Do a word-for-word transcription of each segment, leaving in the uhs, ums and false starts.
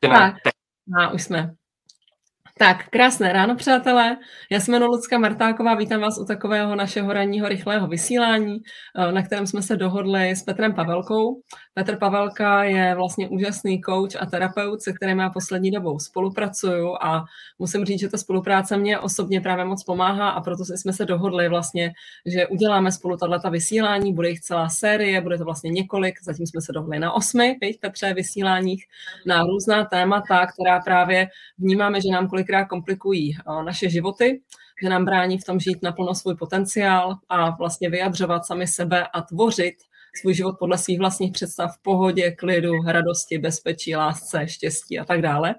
Tak, a už jsme. Tak, krásné ráno, přátelé. Já se jmenuji Lucka Martáková, vítám vás u takového našeho ranního rychlého vysílání, na kterém jsme se dohodli s Petrem Pavelkou. Petr Pavelka je vlastně úžasný coach a terapeut, se kterým já poslední dobou spolupracuju a musím říct, že ta spolupráce mě osobně právě moc pomáhá a proto jsme se dohodli vlastně, že uděláme spolu tato vysílání, bude jich celá série, bude to vlastně několik, zatím jsme se dohodli na osmi, viď, Petře, vysíláních na různá témata, která právě vnímáme, že nám kolikrát komplikují naše životy, že nám brání v tom žít naplno svůj potenciál a vlastně vyjadřovat sami sebe a tvořit svůj život podle svých vlastních představ v pohodě, klidu, radosti, bezpečí, lásce, štěstí a tak dále.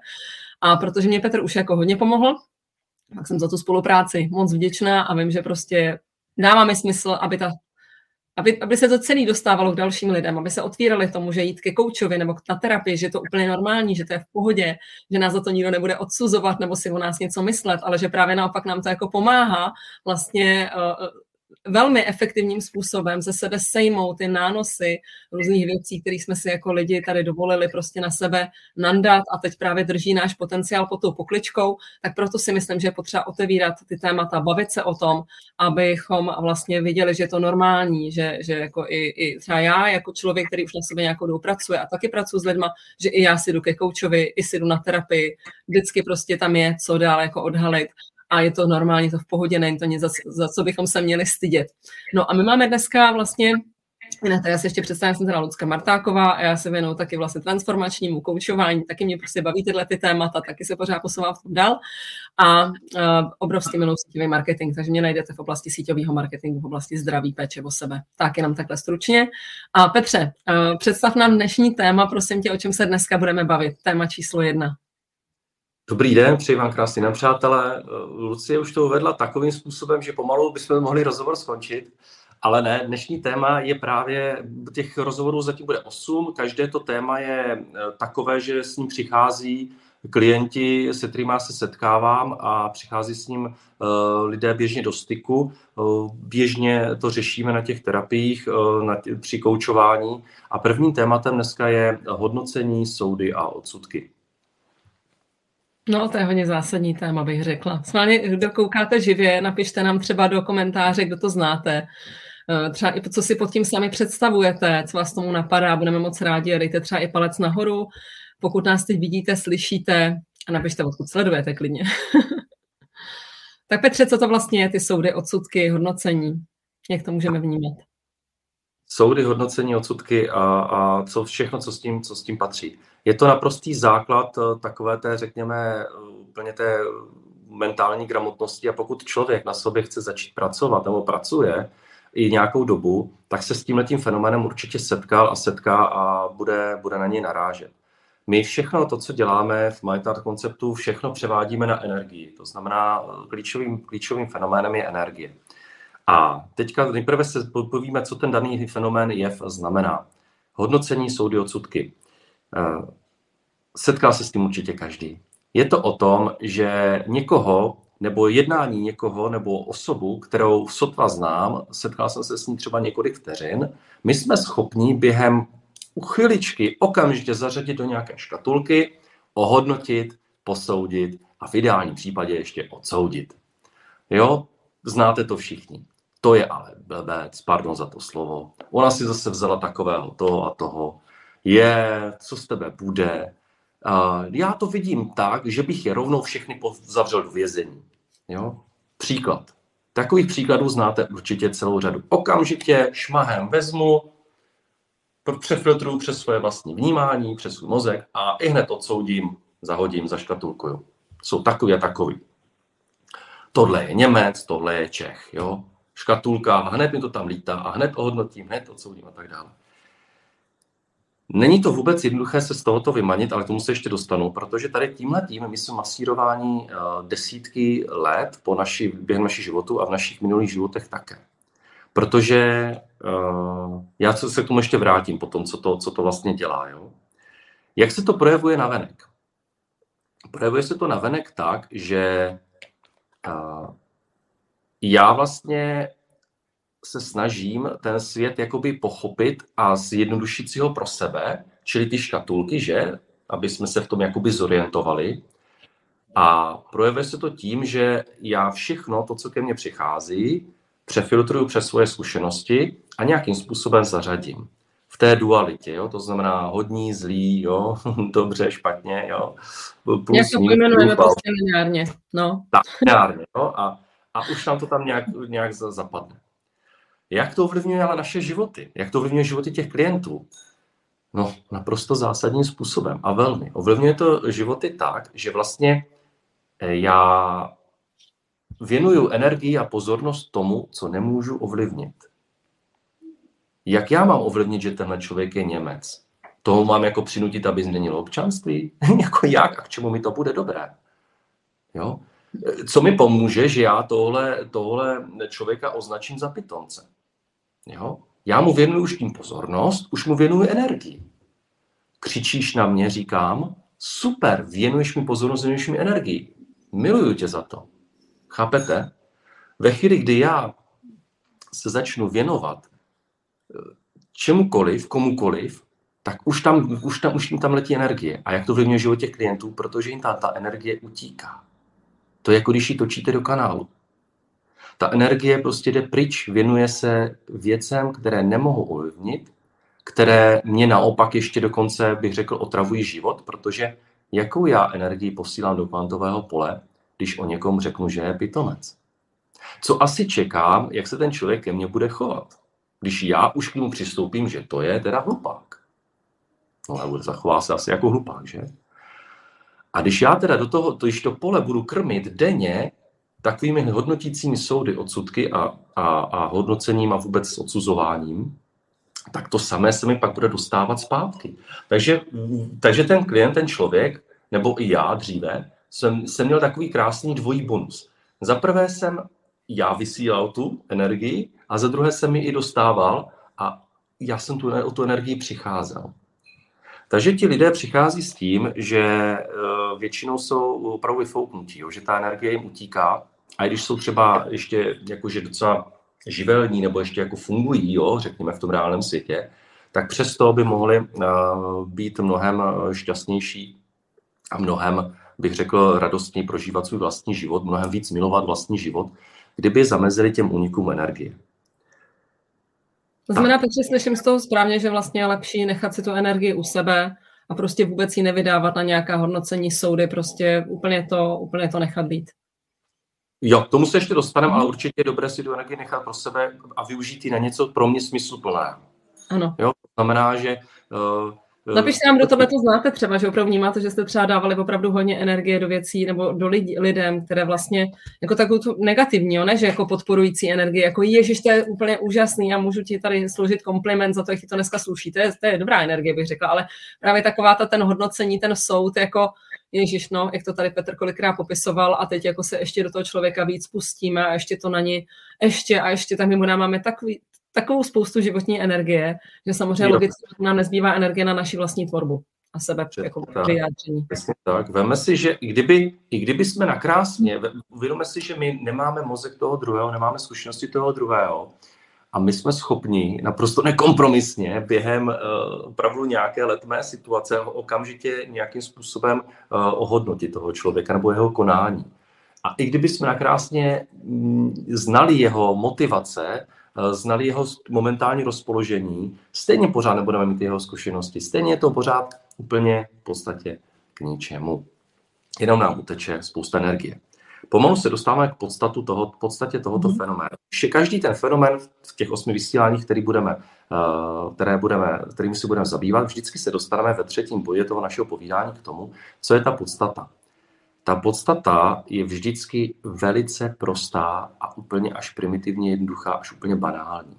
A protože mě Petr už jako hodně pomohl, tak jsem za tu spolupráci moc vděčná a vím, že prostě dává mi smysl, aby ta Aby, aby se to celý dostávalo k dalším lidem, aby se otvírali tomu, že jít ke koučovi nebo na terapii, že je to úplně normální, že to je v pohodě, že nás za to nikdo nebude odsuzovat nebo si o nás něco myslet, ale že právě naopak nám to jako pomáhá vlastně uh, velmi efektivním způsobem ze sebe sejmout ty nánosy různých věcí, které jsme si jako lidi tady dovolili prostě na sebe nandat a teď právě drží náš potenciál pod tou pokličkou, tak proto si myslím, že je potřeba otevírat ty témata, bavit se o tom, abychom vlastně viděli, že je to normální, že, že jako i, i třeba já jako člověk, který už na sobě nějakou dobu pracuje a taky pracuji s lidma, že i já si jdu ke koučovi, i si jdu na terapii, vždycky prostě tam je co dál jako odhalit. A je to normálně, to v pohodě, není to nic, za, za co bychom se měli stydět. No a my máme dneska vlastně, ne, já se ještě představím, jsem teda Lucka Martáková a já se věnuju taky vlastně transformačnímu koučování, taky mě prostě baví tyhle ty témata, taky se pořád posouvám v tom dál a uh, obrovský miluji síťový marketing, takže mě najdete v oblasti síťového marketingu, v oblasti zdraví, péče o sebe. Tak jenom takhle stručně. A Petře, uh, představ nám dnešní téma, prosím tě, o čem se dneska budeme bavit. Téma číslo jedna. Dobrý den, přeji vám krásný den, přátelé. Lucie už to uvedla takovým způsobem, že pomalu bychom mohli rozhovor skončit, ale ne, dnešní téma je právě, těch rozhovorů zatím bude osm, každé to téma je takové, že s ním přichází klienti, se kterými se setkávám a přichází s ním lidé běžně do styku. Běžně to řešíme na těch terapiích, na tě, při koučování a prvním tématem dneska je hodnocení, soudy a odsudky. No, to je hodně zásadní téma, bych řekla. Smálně, kdo koukáte živě, napište nám třeba do komentáře, kdo to znáte. Třeba i co si pod tím sami představujete, co vás tomu napadá, budeme moc rádi. Dejte třeba i palec nahoru, pokud nás teď vidíte, slyšíte a napište, odkud sledujete klidně. Tak Petře, co to vlastně je, ty soudy, odsudky, hodnocení? Jak to můžeme vnímat? Soudy, hodnocení, odsudky a, a co, všechno, co s tím, co s tím patří. Je to naprostý základ takové té, řekněme, úplně té mentální gramotnosti a pokud člověk na sobě chce začít pracovat nebo pracuje i nějakou dobu, tak se s tímhletím fenoménem určitě setkal a setká a bude, bude na něj narážet. My všechno to, co děláme v MyTart konceptu, všechno převádíme na energii. To znamená, klíčovým, klíčovým fenoménem je energie. A teďka nejprve se povíme, co ten daný fenomén jev znamená. Hodnocení, soudy, odsudky. Setká se s tím určitě každý. Je to o tom, že někoho, nebo jednání někoho, nebo osobu, kterou sotva znám, setkal jsem se s ní třeba několik vteřin, my jsme schopni během uchyličky okamžitě zařadit do nějaké škatulky, ohodnotit, posoudit a v ideálním případě ještě odsoudit. Jo, znáte to všichni. To je ale blbec, pardon za to slovo. Ona si zase vzala takového toho a toho. Je, co z tebe bude. Uh, já to vidím tak, že bych je rovnou všechny zavřel do vězení. Jo? Příklad. Takových příkladů znáte určitě celou řadu. Okamžitě šmahem vezmu, přefiltruju přes svoje vlastní vnímání, přes svůj mozek a i hned odsoudím, zahodím, zaškatulkuju. Jsou takový a takový. Tohle je Němec, tohle je Čech. Jo? Škatulka, a hned mi to tam lítá a hned ohodnotím, hned odsoudím a tak dále. Není to vůbec jednoduché se z tohoto vymanit, ale k tomu se ještě dostanu, protože tady tímhletím my jsme masírováni desítky let po naši, během našich životů a v našich minulých životech také. Protože uh, já se k tomu ještě vrátím po tom, co to, co to vlastně dělá. Jo? Jak se to projevuje navenek? Projevuje se to navenek tak, že uh, já vlastně se snažím ten svět jakoby pochopit a zjednodušit si ho pro sebe, čili ty škatulky, že aby jsme se v tom jakoby zorientovali. A projevuje se to tím, že já všechno, to, co ke mně přichází, přefiltruju přes svoje zkušenosti a nějakým způsobem zařadím. V té dualitě, jo? To znamená hodní, zlý, jo? Dobře, špatně. Jo? Plus, jak to pojmenujeme prostě lineárně. No. Tak, lineárně. No? A, a už nám to tam nějak, nějak zapadne. Jak to ovlivňuje ale naše životy? Jak to ovlivňuje životy těch klientů? No, naprosto zásadním způsobem a velmi. Ovlivňuje to životy tak, že vlastně já věnuju energii a pozornost tomu, co nemůžu ovlivnit. Jak já mám ovlivnit, že tenhle člověk je Němec? Toho mám jako přinutit, aby změnilo občanství? Jako jak a k čemu mi to bude dobré? Jo? Co mi pomůže, že já tohle, tohle člověka označím za pitomce? Jo? Já mu věnuju už tím pozornost, už mu věnuju energii. Křičíš na mě, říkám, super, věnuješ mi pozornost, věnuješ mi energii. Miluju tě za to. Chápete? Ve chvíli, kdy já se začnu věnovat čemukoliv, komukoliv, tak už tam, už tam, už jim tam letí energie. A jak to vlivňuje život těch klientů? Protože jim ta, ta energie utíká. To je jako když ji točíte do kanálu. Ta energie prostě jde pryč, věnuje se věcem, které nemohu ovlivnit, které mě naopak ještě dokonce, bych řekl, otravují život, protože jakou já energii posílám do kvantového pole, když o někom řeknu, že je pitomec. Co asi čekám, jak se ten člověk ke mně bude chovat, když já už k němu přistoupím, že to je teda hlupák. No ale zachová se asi jako hlupák, že? A když já teda do toho, když to pole budu krmit denně takovými hodnotícími soudy, odsudky a, a, a hodnocením a vůbec odsuzováním, tak to samé se mi pak bude dostávat zpátky. Takže, takže ten klient, ten člověk, nebo i já dříve, jsem, jsem měl takový krásný dvojí bonus. Za prvé jsem já vysílal tu energii a za druhé jsem ji i dostával a já jsem tu, o tu energii přicházel. Takže ti lidé přichází s tím, že většinou jsou opravdu vyfouknutí, že ta energie jim utíká. A i když jsou třeba ještě jakože docela živelní nebo ještě jako fungují, jo, řekněme v tom reálném světě, tak přesto by mohli být mnohem šťastnější a mnohem, bych řekl, radostně prožívat svůj vlastní život, mnohem víc milovat vlastní život, kdyby zamezili těm únikům energie. To znamená, Petře, slyším z toho správně, že vlastně je lepší nechat si tu energii u sebe a prostě vůbec ji nevydávat na nějaká hodnocení, soudy, prostě úplně to, úplně to nechat být. Jo, k tomu se ještě dostaneme, mm. ale určitě je dobré si tu energii nechat pro sebe a využít ji na něco pro mě smysluplné. Ano. Jo, to znamená, že... Uh, Napište nám, kdo tohle to znáte třeba, že opravdu vnímáte, že jste třeba dávali opravdu hodně energie do věcí nebo do lidi, lidem, které vlastně jako takovou tu negativní, jo, ne, že jako podporující energie, jako ježiš, to je úplně úžasný a můžu ti tady složit kompliment za to, jak ti to dneska sluší, to je, to je dobrá energie, bych řekla, ale právě taková ta ten hodnocení, ten soud, jako ježiš, no, jak to tady Petr kolikrát popisoval a teď jako se ještě do toho člověka víc pustíme a ještě to na ní, ještě a ještě tam mimo nám máme takový takovou spoustu životní energie, že samozřejmě logicky nám nezbývá energie na naši vlastní tvorbu a sebe jako vyjádření. Tak, veme si, že i kdyby, i kdyby jsme nakrásně, uvědomme si, že my nemáme mozek toho druhého, nemáme zkušenosti toho druhého a my jsme schopni naprosto nekompromisně během uh, opravdu nějaké letmé situace okamžitě nějakým způsobem uh, ohodnotit toho člověka nebo jeho konání. A i kdyby jsme nakrásně m, znali jeho motivace, znali jeho momentální rozpoložení, stejně pořád nebudeme mít jeho zkušenosti, stejně je to pořád úplně v podstatě k ničemu. Jenom nám uteče spousta energie. Pomalu se dostáváme k podstatu toho, podstatě tohoto mm. fenoménu. Každý ten fenomén v těch osmi vysíláních, který budeme, které budeme, kterým se budeme zabývat, vždycky se dostaneme ve třetím bodě toho našeho povídání k tomu, co je ta podstata. Ta podstata je vždycky velice prostá a úplně až primitivně jednoduchá, až úplně banální.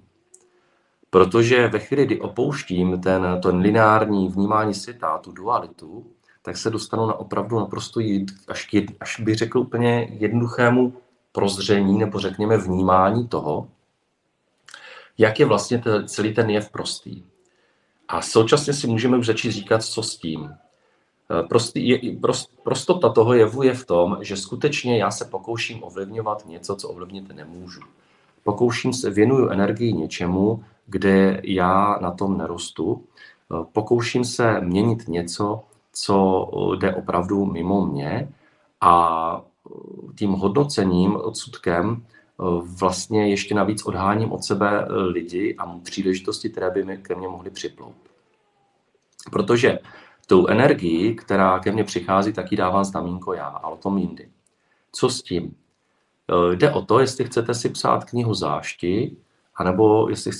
Protože ve chvíli, kdy opouštím ten, ten lineární vnímání světa, tu dualitu, tak se dostanu na opravdu naprosto až, až bych řekl úplně jednoduchému prozření nebo řekněme vnímání toho, jak je vlastně ten, celý ten jev prostý. A současně si můžeme už začít říkat, co s tím. Prostý, je, prost, prostota toho jevu je v tom, že skutečně já se pokouším ovlivňovat něco, co ovlivnit nemůžu. Pokouším se, věnuju energii něčemu, kde já na tom nerostu. Pokouším se měnit něco, co jde opravdu mimo mě, a tím hodnocením, odsudkem vlastně ještě navíc odháním od sebe lidi a příležitosti, které by mi, ke mně mohly připlout. Protože tou energii, která ke mně přichází, tak ji dávám znamínko já, ale o tom jindy. Co s tím? Jde o to, jestli chcete si psát knihu zášti, anebo jestli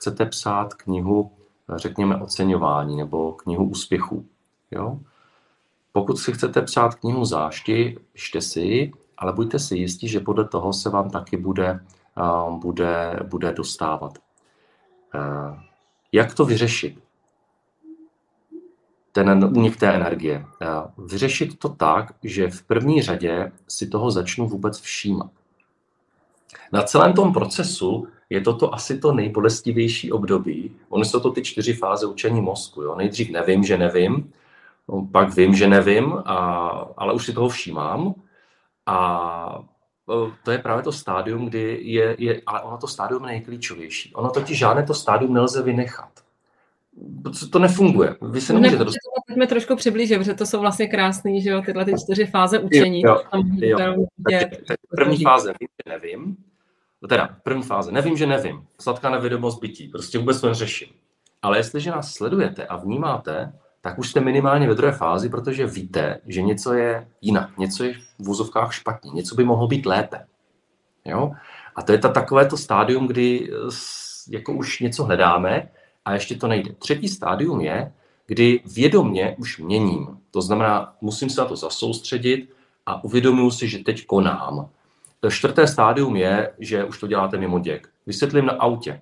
chcete psát knihu, řekněme, oceňování nebo knihu úspěchů. Jo? Pokud si chcete psát knihu zášti, pište si ji, ale buďte si jistí, že podle toho se vám taky bude, bude, bude dostávat. Jak to vyřešit? Ten únik té energie. Vyřešit to tak, že v první řadě si toho začnu vůbec všímat. Na celém tom procesu je toto asi to nejbolestivější období. Ony jsou to ty čtyři fáze učení mozku. Jo? Nejdřív nevím, že nevím, pak vím, že nevím, a, ale už si toho všímám. A to je právě to stádium, kdy je, je, ale ono to stádium je nejklíčovější. Ono totiž žádné to stádium nelze vynechat. To nefunguje. Vy se nemůžete dostat. Pojďme trošku přiblížit, protože to jsou vlastně krásný, že jo, tyhle ty čtyři fáze učení. Jo, jo, jo. Tak, tak, tak první fáze vím, že nevím. Teda první fáze nevím, že nevím. Sladká nevědomost bytí. Prostě vůbec to neřeším. Ale jestliže nás sledujete a vnímáte, tak už jste minimálně ve druhé fázi, protože víte, že něco je jinak, něco je v vozovkách špatně, něco by mohlo být lépe. Jo? A to je ta, takové to stádium, kdy jako už něco hledáme a ještě to nejde. Třetí stádium je, kdy vědomě už měním. To znamená, musím se na to zasoustředit a uvědomuji si, že teď konám. To čtvrté stádium je, že už to děláte mimo děk. Vysvětlím na autě.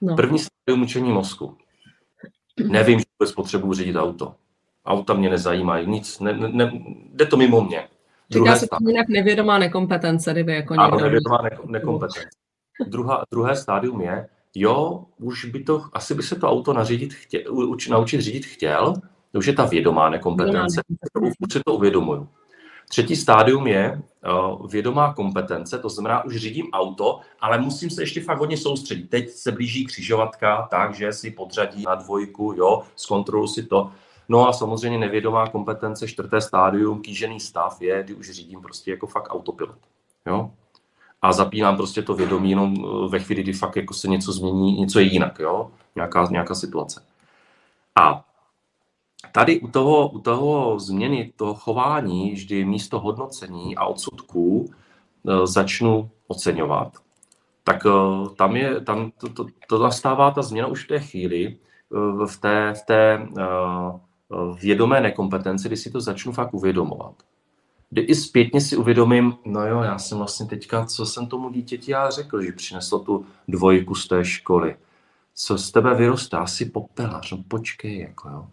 No. První stádium učení mozku. Nevím, že vůbec potřebuji řídit auto. Auta mě nezajímají, nic, ne, ne, jde to mimo mě. Říká se to jinak nevědomá nekompetence, kdyby jako někdo... Ano, nevědomá ne- nekompetence. Druhá, druhé stádium je, jo, už by to, asi by se to auto nařídit chtě, uč, naučit řídit chtěl, to už je ta vědomá nekompetence, už si to uvědomuju. Třetí stádium je uh, vědomá kompetence, to znamená, už řídím auto, ale musím se ještě fakt hodně soustředit. Teď se blíží křižovatka, takže si podřadí na dvojku, jo, zkontroluji si to. No a samozřejmě nevědomá kompetence, čtvrté stádium, kýžený stav je, kdy už řídím prostě jako fakt autopilot, jo. A zapínám prostě to vědomí jenom ve chvíli, kdy fakt jako se něco změní, něco je jinak, jo, nějaká, nějaká situace. A tady u toho, u toho změny, toho chování, vždy místo hodnocení a odsudků začnu oceňovat, tak tam, je, tam to, to, to nastává ta změna už v té chvíli, v té, v té vědomé nekompetenci, kdy si to začnu fakt uvědomovat. Kdy i zpětně si uvědomím, no jo, já jsem vlastně teďka, co jsem tomu dítěti já řekl, že přineslo tu dvojku z té školy. Co z tebe vyrostá, asi popelař, no počkej, jako jo.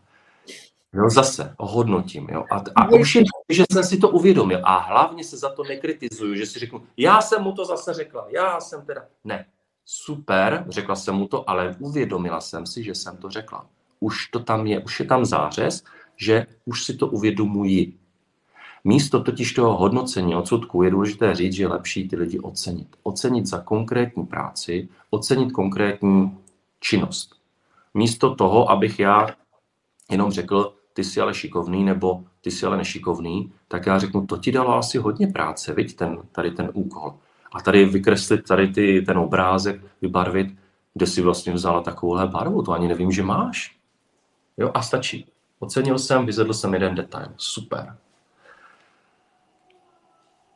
Jo, zase ohodnotím. Jo. A, a už je, že jsem si to uvědomil. A hlavně se za to nekritizuju, že si řeknu, já jsem mu to zase řekla, já jsem teda... Ne, super, řekla jsem mu to, ale uvědomila jsem si, že jsem to řekla. Už to tam je, už je tam zářez, že už si to uvědomuji. Místo totiž toho hodnocení odsudku je důležité říct, že je lepší ty lidi ocenit. Ocenit za konkrétní práci, ocenit konkrétní činnost. Místo toho, abych já jenom řekl, ty jsi ale šikovný, nebo ty jsi ale nešikovný, tak já řeknu, to ti dalo asi hodně práce, viď, ten, tady ten úkol. A tady vykreslit tady ty, ten obrázek, vybarvit, kde jsi vlastně vzala takovouhle barvu, to ani nevím, že máš. Jo, a stačí. Ocenil jsem, vyzvedl jsem jeden detail. Super.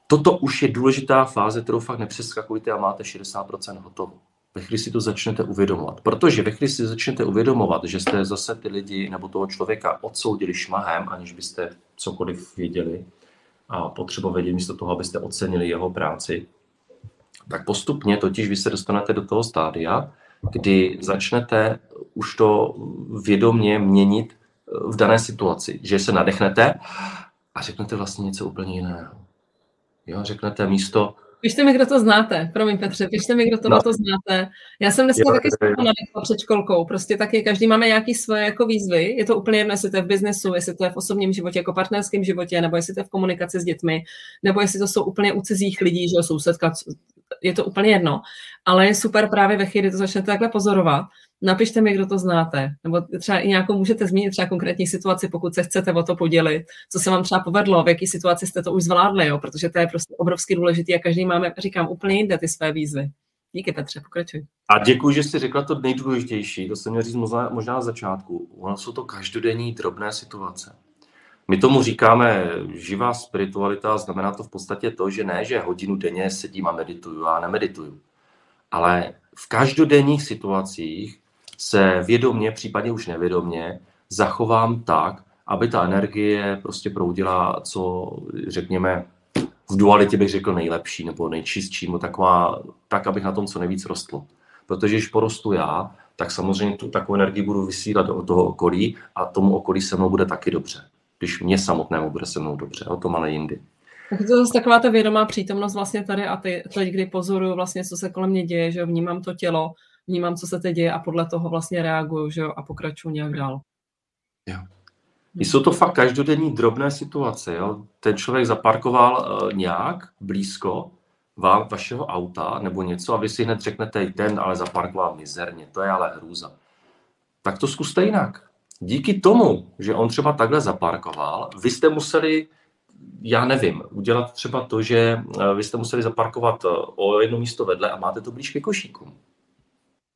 Toto už je důležitá fáze, kterou fakt nepřeskakujte a máte šedesát procent hotovo. Ve chvíli si to začnete uvědomovat. Protože ve chvíli si začnete uvědomovat, že jste zase ty lidi nebo toho člověka odsoudili šmahem, aniž byste cokoliv věděli a potřebovali vědět místo toho, abyste ocenili jeho práci, tak postupně totiž vy se dostanete do toho stádia, kdy začnete už to vědomě měnit v dané situaci. Že se nadechnete a řeknete vlastně něco úplně jiného. Jo, řeknete místo... Pište mi, kdo to znáte. Promiň, Petře, pište mi, kdo to, no. to znáte. Já jsem dneska jo, taky nadechla před školkou. Prostě taky každý máme nějaký svoje jako výzvy. Je to úplně jedno, jestli to je v biznesu, jestli to je v osobním životě, jako partnerském životě, nebo jestli to je v komunikaci s dětmi, nebo jestli to jsou úplně u cizích lidí, že jo, sousedka, je to úplně jedno. Ale je super právě ve chvíli, kdy to začnete takhle pozorovat. Napište mi, kdo to znáte. Nebo třeba i nějakou můžete zmínit třeba konkrétní situaci, pokud se chcete o to podělit, co se vám třeba povedlo, v jaký situaci jste to už zvládli, jo? Protože to je prostě obrovsky důležitý a každý máme, říkám, úplně jinde ty své výzvy. Díky, Petře, pokračuj. A děkuji, že jsi řekla to nejdůležitější, to jsem měl říct možná, možná na začátku. Ono jsou to každodenní drobné situace. My tomu říkáme živá spiritualita, znamená to v podstatě to, že ne, že hodinu denně sedím a medituju a nemedituju. Ale v každodenních situacích se vědomně, případně už nevědomně, zachovám tak, aby ta energie prostě proudila, co řekněme, v dualitě bych řekl nejlepší nebo nejčistší, no taková, tak, abych na tom co nejvíc rostl. Protože když porostu já, tak samozřejmě tu takovou energii budu vysílat do toho okolí a tomu okolí se mnou bude taky dobře. Když mě samotnému bude se mnou dobře, o tom ale jindy. Tak to je zase taková ta vědomá přítomnost vlastně tady a teď, kdy pozoruju vlastně, co se kolem mě děje, že vnímám to tělo, vnímám, co se teď děje a podle toho vlastně reaguju, že jo, a pokračuju nějak dál. Jo. Jsou to fakt každodenní drobné situace, jo. Ten člověk zaparkoval uh, nějak blízko vám, vašeho auta nebo něco a vy si hned řeknete, ten ale zaparkoval mizerně, to je ale hrůza. Tak to zkuste jinak. Díky tomu, že on třeba takhle zaparkoval, vy jste museli, já nevím, udělat třeba to, že vy jste museli zaparkovat o jedno místo vedle a máte to blíž ke košíkům.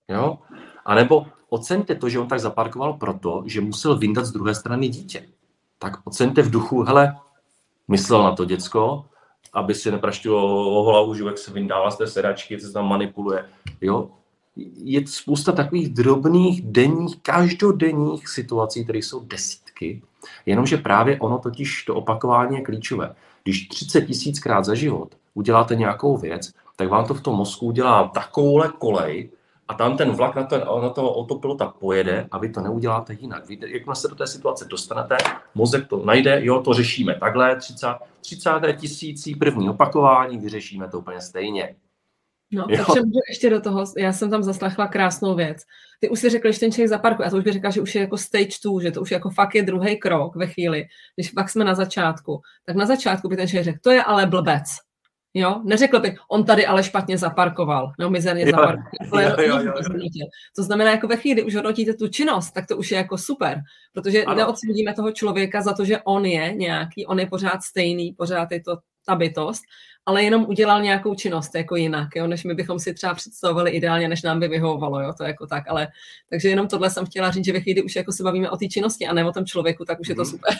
Jo? A nebo oceňte to, že on tak zaparkoval proto, že musel vyndat z druhé strany dítě. Tak oceňte v duchu, hele, myslel na to děcko, aby si nepraštilo hlavu, že jak se vyndává z té sedačky, co se tam manipuluje. Jo? Je spousta takových drobných, denních, každodenních situací, které jsou desítky. Jenomže právě ono totiž to opakování je klíčové. Když třicet tisíckrát za život uděláte nějakou věc, tak vám to v tom mozku udělá takovouhle kolej, a tam ten vlak na, ten, na toho autopilota pojede a vy to neuděláte jinak. Vy, jakmile se do té situace dostanete, mozek to najde, jo, to řešíme takhle, třicet tisící první opakování, vyřešíme to úplně stejně. No, jo. Takže můžu ještě do toho, já jsem tam zaslechla krásnou věc. Ty už si řekl, že ten člověk zaparkuje, já to už bych řekla, že už je jako stage two, že to už jako fakt je druhý krok ve chvíli, když pak jsme na začátku, tak na začátku by ten člověk řekl, to je ale blbec. Jo, neřekl bych, on tady ale špatně zaparkoval, nebo mizerně zaparkoval. Jo, jo, jo, jo. To znamená, jako ve chvíli, kdy už hodnotíte tu činnost, tak to už je jako super, protože neoceníme toho člověka za to, že on je nějaký, on je pořád stejný, pořád je to ta bytost, ale jenom udělal nějakou činnost jako jinak, jo, než my bychom si třeba představovali ideálně, než nám by vyhovovalo, jo, to jako tak, ale takže jenom tohle jsem chtěla říct, že ve chvíli, kdy už jako se bavíme o té činnosti a ne o tom člověku, tak už je to super.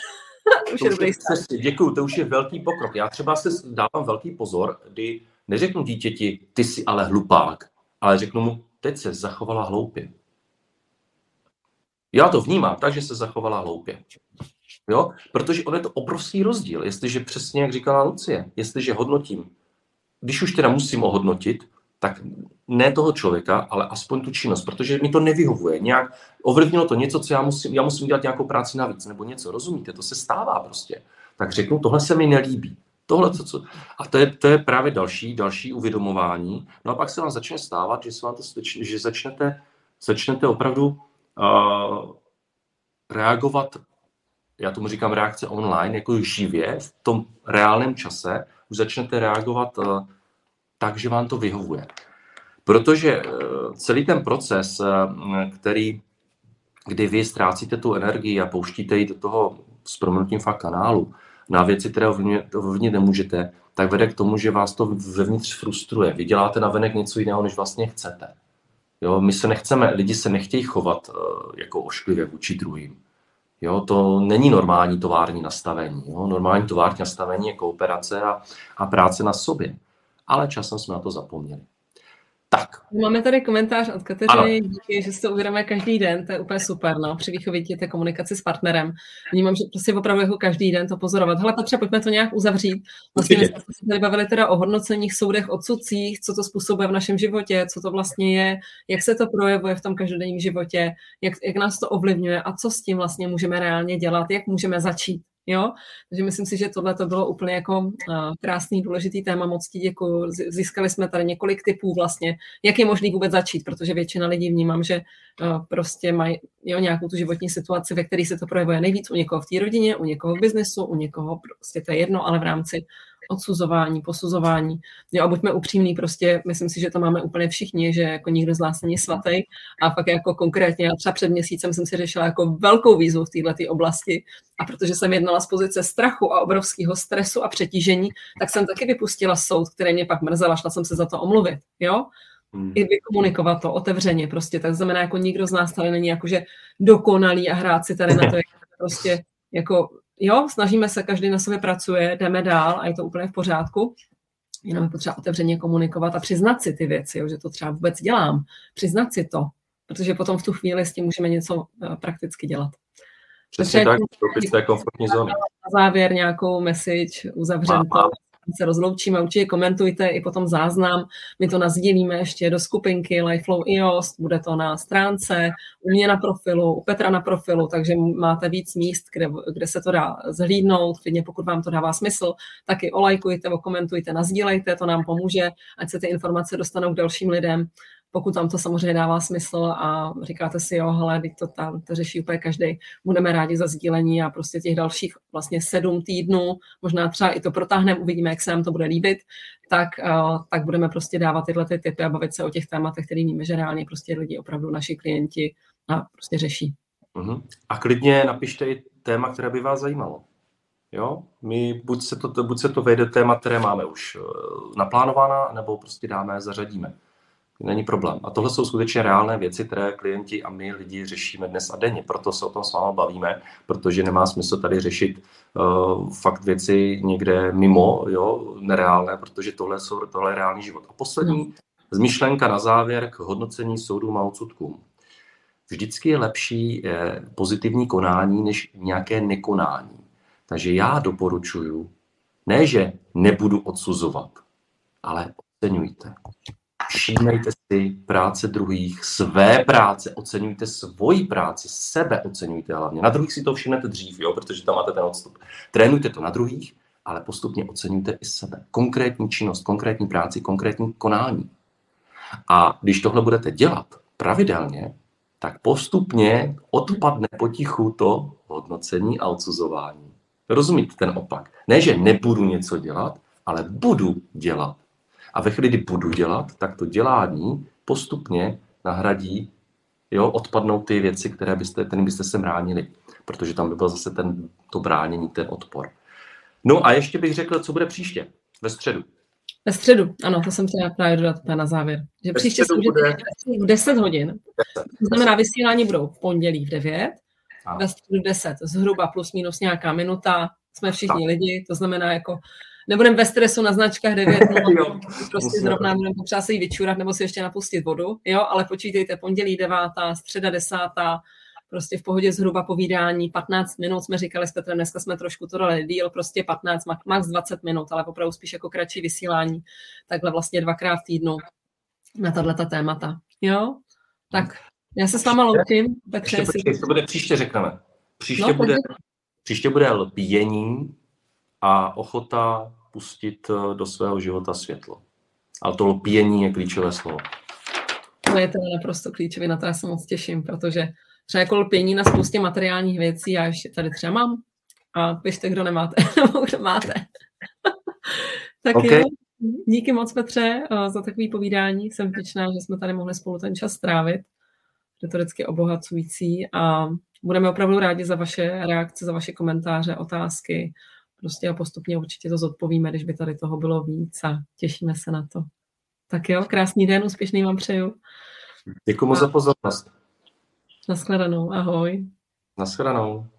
To to je je, děkuju, to už je velký pokrok. Já třeba se dávám velký pozor, kdy neřeknu dítěti, ty jsi ale hlupák, ale řeknu mu, teď se zachovala hloupě. Já to vnímám tak, že se zachovala hloupě. Jo? Protože on je to obrovský rozdíl, jestliže přesně, jak říkala Lucie, jestliže hodnotím, když už teda musím ohodnotit, tak ne toho člověka, ale aspoň tu činnost, protože mi to nevyhovuje. Nějak ovlivnilo to něco, co já musím, já musím dělat nějakou práci navíc, nebo něco, rozumíte, to se stává prostě. Tak řeknu, tohle se mi nelíbí. Tohle, co, co... A to je, to je právě další, další uvědomování. No a pak se vám začne stávat, že, se vám to, že začnete, začnete opravdu uh, reagovat, já tomu říkám reakce online, jako živě, v tom reálném čase, už začnete reagovat uh, takže vám to vyhovuje. Protože celý ten proces, který, kdy vy ztrácíte tu energii a pouštíte ji do toho s proměnutím fakt kanálu na věci, které vevnitř nemůžete, tak vede k tomu, že vás to vevnitř frustruje. Vy děláte navenek něco jiného, než vlastně chcete. Jo, my se nechceme, lidi se nechtějí chovat jako ošklivě vůči druhým. Jo, to není normální tovární nastavení. Jo. Normální tovární nastavení je kooperace a, a práce na sobě. Ale časem jsme na to zapomněli. Tak. Máme tady komentář od Kateřiny, díky, že si to uvědomuje každý den, to je úplně super, no, při výchově dítěte komunikaci s partnerem. Vnímám, že prostě opravdu jako každý den to pozorovat. Hele, Petře, pojďme to nějak uzavřít. Vlastně my jsme se tady bavili teda o hodnoceních, soudech, odsudcích, co to způsobuje v našem životě, co to vlastně je, jak se to projevuje v tom každodenním životě, jak, jak nás to ovlivňuje a co s tím vlastně můžeme reálně dělat, jak můžeme začít. Jo, takže myslím si, že tohle to bylo úplně jako krásný, důležitý téma, moc ti děkuju. Získali jsme tady několik tipů vlastně, jak je možný vůbec začít, protože většina lidí vnímám, že prostě mají jo, nějakou tu životní situaci, ve které se to projevuje nejvíc u někoho v té rodině, u někoho v biznesu, u někoho prostě to je jedno, ale v rámci odsuzování, posuzování. Jo, a buďme upřímní, prostě myslím si, že to máme úplně všichni, že jako nikdo z nás není svatý. A pak jako konkrétně, já třeba před měsícem jsem si řešila jako velkou výzvu v této oblasti. A protože jsem jednala z pozice strachu a obrovského stresu a přetížení, tak jsem taky vypustila soud, který mě pak mrzela, šla jsem se za to omluvit, jo? I vykomunikovat to otevřeně prostě, tak znamená, jako nikdo z nás tady není jakože dokonalý a hrát si tady na to, jak prostě jako, jo, snažíme se, každý na sobě pracuje, jdeme dál a je to úplně v pořádku, jenom je potřeba otevřeně komunikovat a přiznat si ty věci, jo, že to třeba vůbec dělám, přiznat si to, protože potom v tu chvíli s tím můžeme něco prakticky dělat. Přesně tak, vstoupit z té komfortní zóny. Na závěr nějakou message, uzavřem to. Se rozloučíme, určitě komentujte i potom záznam, my to nasdílíme ještě do skupinky Lifeflow í ó es, bude to na stránce, u mě na profilu, u Petra na profilu, takže máte víc míst, kde, kde se to dá zhlídnout, klidně pokud vám to dává smysl, taky olajkujte, okomentujte, nasdílejte, to nám pomůže, ať se ty informace dostanou k dalším lidem, pokud tam to samozřejmě dává smysl a říkáte si, jo, hele, teď to tam, to řeší úplně každej, budeme rádi za sdílení a prostě těch dalších vlastně sedm týdnů, možná třeba i to protáhneme, uvidíme, jak se nám to bude líbit, tak, tak budeme prostě dávat tyhle ty tipy a bavit se o těch tématech, které víme, že reálně prostě lidi opravdu, naši klienti a prostě řeší. Uh-huh. A klidně napište i téma, které by vás zajímalo. Jo, my buď se to, buď se to vejde téma, které máme už naplánována, nebo prostě dáme, zařadíme. Není problém. A tohle jsou skutečně reálné věci, které klienti a my lidi řešíme dnes a denně. Proto se o tom s váma bavíme, protože nemá smysl tady řešit uh, fakt věci někde mimo, jo, nereálné, protože tohle, jsou, tohle je reálný život. A poslední myšlenka na závěr k hodnocení soudům a odsudkům. Vždycky je lepší eh, pozitivní konání, než nějaké nekonání. Takže já doporučuju, ne, že nebudu odsuzovat, ale oceňujte. Všímejte si práce druhých, své práce, oceňujte svoji práci, sebe oceňujte hlavně. Na druhých si to všimnete dřív, jo, protože tam máte ten odstup. Trénujte to na druhých, ale postupně oceňujte i sebe. Konkrétní činnost, konkrétní práci, konkrétní konání. A když tohle budete dělat pravidelně, tak postupně odpadne potichu to hodnocení a odsuzování. Rozumíte ten opak? Ne, že nebudu něco dělat, ale budu dělat. A ve chvíli, kdy budu dělat, tak to dělání postupně nahradí, jo, odpadnou ty věci, které byste, ten byste se bránili, protože tam by byl zase ten, to bránění, ten odpor. No a ještě bych řekl, co bude příště, ve středu. Ve středu, ano, to jsem chtěla právě dodat na závěr. Že ve příště se bude v deset hodin, to znamená vysílání budou v pondělí v devět, ano. Ve středu deset, zhruba plus minus nějaká minuta, jsme všichni tak. Lidi, to znamená jako... Nebudeme ve stresu na značkách devět, no, prostě zrovna budeme potřeba se jí vyčurat nebo si ještě napustit vodu, jo, ale počítejte pondělí devátá, středa desátá, prostě v pohodě zhruba povídání, patnáct minut jsme říkali s Petrem, dneska jsme trošku to dali díl, prostě patnáct, max dvacet minut, ale opravdu spíš jako kratší vysílání, takhle vlastně dvakrát v týdnu na tato témata, jo, tak já se s váma loučím, Petře, ještě, jestli... To bude příště, řekneme, příště, no, bude, příště bude lpění a ochota pustit do svého života světlo. Ale to lpění je klíčové slovo. To je to naprosto klíčové, na to já se moc těším, protože třeba jako lpění na spoustě materiálních věcí, já ještě tady třeba mám, a pište, kdo nemáte, nebo kdo máte. Tak okay. Jo, díky moc, Petře, za takové povídání. Jsem vděčná, že jsme tady mohli spolu ten čas strávit. Je to vždycky obohacující a budeme opravdu rádi za vaše reakce, za vaše komentáře, otázky. Prostě a postupně určitě to zodpovíme, když by tady toho bylo víc a těšíme se na to. Tak jo, krásný den, úspěšný vám přeju. Děkuji moc za pozornost. Nashledanou, ahoj. Nashledanou.